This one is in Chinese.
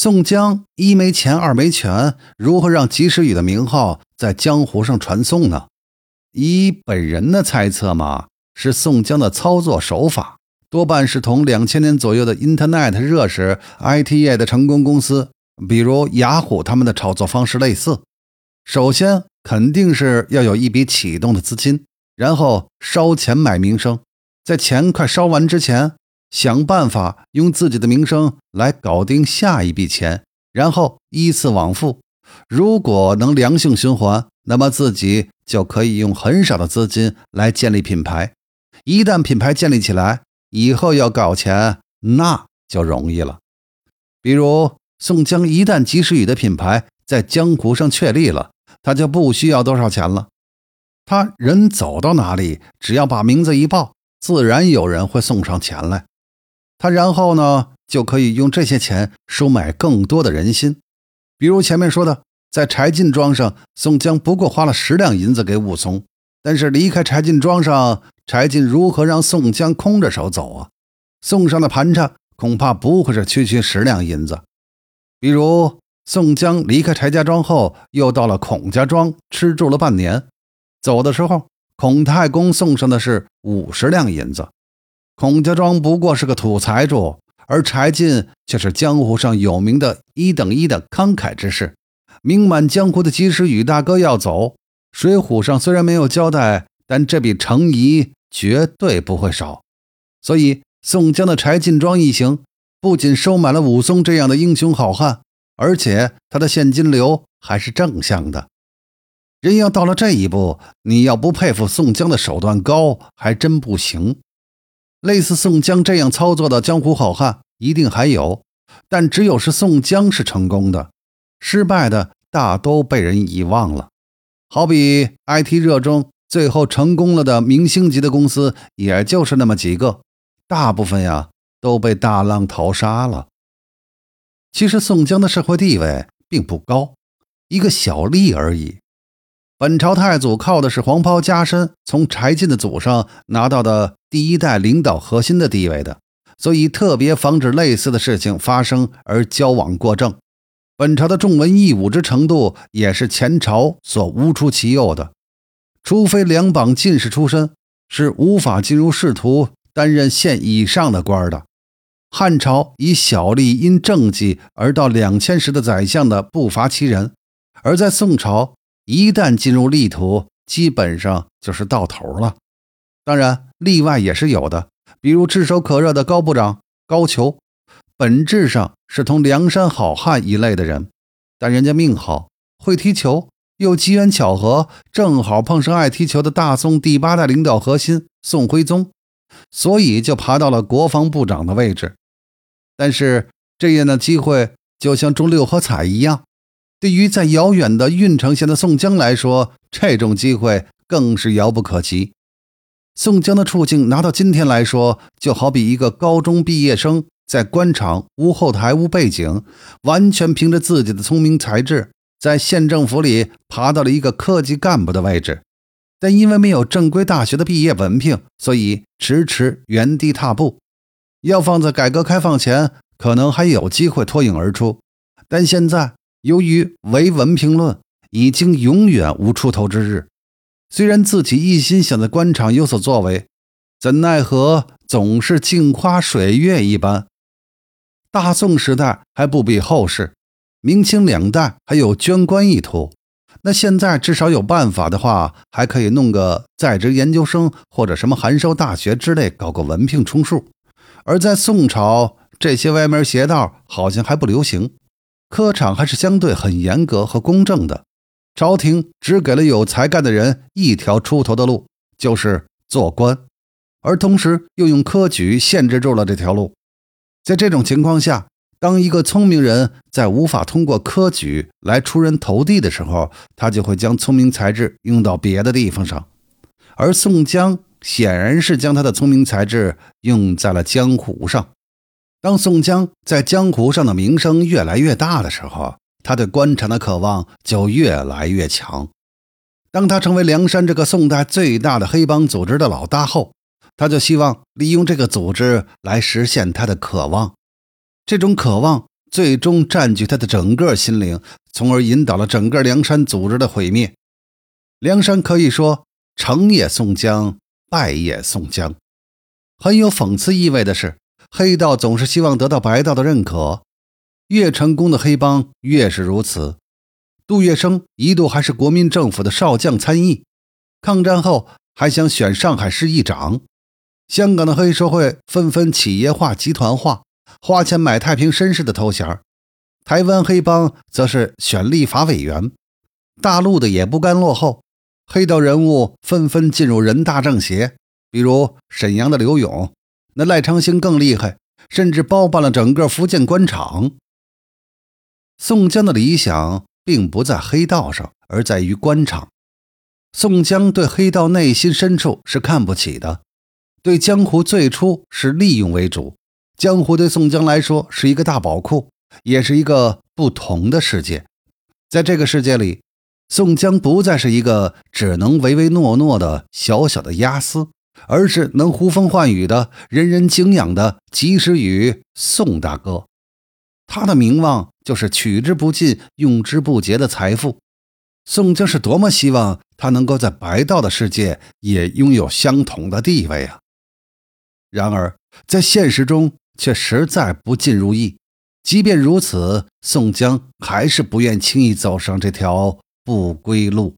宋江一没钱二没权，如何让及时雨的名号在江湖上传颂呢？以本人的猜测嘛，是宋江的操作手法多半是同2000年左右的 Internet 热时 IT 业的成功公司，比如雅虎他们的炒作方式类似。首先肯定是要有一笔启动的资金，然后烧钱买名声，在钱快烧完之前想办法用自己的名声来搞定下一笔钱，然后依次往复。如果能良性循环，那么自己就可以用很少的资金来建立品牌。一旦品牌建立起来，以后要搞钱那就容易了。比如宋江一旦及时雨的品牌在江湖上确立了，他就不需要多少钱了。他人走到哪里，只要把名字一报，自然有人会送上钱来。他然后呢，就可以用这些钱收买更多的人心。比如前面说的，在柴进庄上，宋江不过花了10两银子给武松，但是离开柴进庄上，柴进如何让宋江空着手走啊？送上的盘缠恐怕不会是区10两银子。比如宋江离开柴家庄后，又到了孔家庄吃住了半年，走的时候孔太公送上的是50两银子。孔家庄不过是个土财主，而柴进却是江湖上有名的1等1的慷慨之士。名满江湖的及时雨大哥要走，水浒上虽然没有交代，但这笔诚意绝对不会少。所以宋江的柴进庄一行不仅收买了武松这样的英雄好汉，而且他的现金流还是正向的。人要到了这一步，你要不佩服宋江的手段高还真不行。类似宋江这样操作的江湖好汉一定还有，但只有是宋江是成功的，失败的大都被人遗忘了。好比 IT 热中最后成功了的明星级的公司也就是那么几个，大部分呀都被大浪淘沙了。其实宋江的社会地位并不高，一个小吏而已。本朝太祖靠的是黄袍加身，从柴进的祖上拿到的第一代领导核心的地位的，所以特别防止类似的事情发生而矫枉过正。本朝的重文抑武之程度也是前朝所无出其右的，除非两榜进士出身，是无法进入仕途担任县以上的官的。汉朝以小吏因政绩而到2010的宰相的不乏其人，而在宋朝一旦进入吏途，基本上就是到头了。当然例外也是有的，比如炙手可热的高部长高俅，本质上是同梁山好汉一类的人，但人家命好，会踢球，又机缘巧合正好碰上爱踢球的大宋第8代领导核心宋徽宗，所以就爬到了国防部长的位置。但是这样的机会就像中六合彩一样，对于在遥远的郓城县的宋江来说，这种机会更是遥不可及。宋江的处境拿到今天来说，就好比一个高中毕业生在官场无后台无背景，完全凭着自己的聪明才智，在县政府里爬到了一个科级干部的位置，但因为没有正规大学的毕业文凭，所以迟迟原地踏步。要放在改革开放前，可能还有机会脱颖而出，但现在由于唯文评论，已经永远无出头之日。虽然自己一心想在官场有所作为，怎奈何总是镜花水月一般。大宋时代还不比后世，明清两代还有捐官一途，那现在至少有办法的话，还可以弄个在职研究生或者什么函授大学之类，搞个文凭充数。而在宋朝，这些歪门邪道好像还不流行，科场还是相对很严格和公正的，朝廷只给了有才干的人一条出头的路，就是做官，而同时又用科举限制住了这条路。在这种情况下，当一个聪明人在无法通过科举来出人头地的时候，他就会将聪明才智用到别的地方上，而宋江显然是将他的聪明才智用在了江湖上。当宋江在江湖上的名声越来越大的时候，他对官场的渴望就越来越强。当他成为梁山这个宋代最大的黑帮组织的老大后，他就希望利用这个组织来实现他的渴望。这种渴望最终占据他的整个心灵，从而引导了整个梁山组织的毁灭。梁山可以说成也宋江，败也宋江。很有讽刺意味的是，黑道总是希望得到白道的认可，越成功的黑帮越是如此。杜月笙一度还是国民政府的少将参议，抗战后还想选上海市议长。香港的黑社会纷纷企业化、集团化，花钱买太平绅士的头衔。台湾黑帮则是选立法委员，大陆的也不甘落后，黑道人物纷纷进入人大政协，比如沈阳的刘勇，那赖昌星更厉害，甚至包办了整个福建官场。宋江的理想并不在黑道上，而在于官场。宋江对黑道内心深处是看不起的，对江湖最初是利用为主，江湖对宋江来说是一个大宝库，也是一个不同的世界。在这个世界里，宋江不再是一个只能唯唯诺诺的小小的押司，而是能呼风唤雨的、人人敬仰的及时雨宋大哥。他的名望就是取之不尽、用之不竭的财富。宋江是多么希望他能够在白道的世界也拥有相同的地位啊！然而在现实中却实在不尽如意。即便如此，宋江还是不愿轻易走上这条不归路。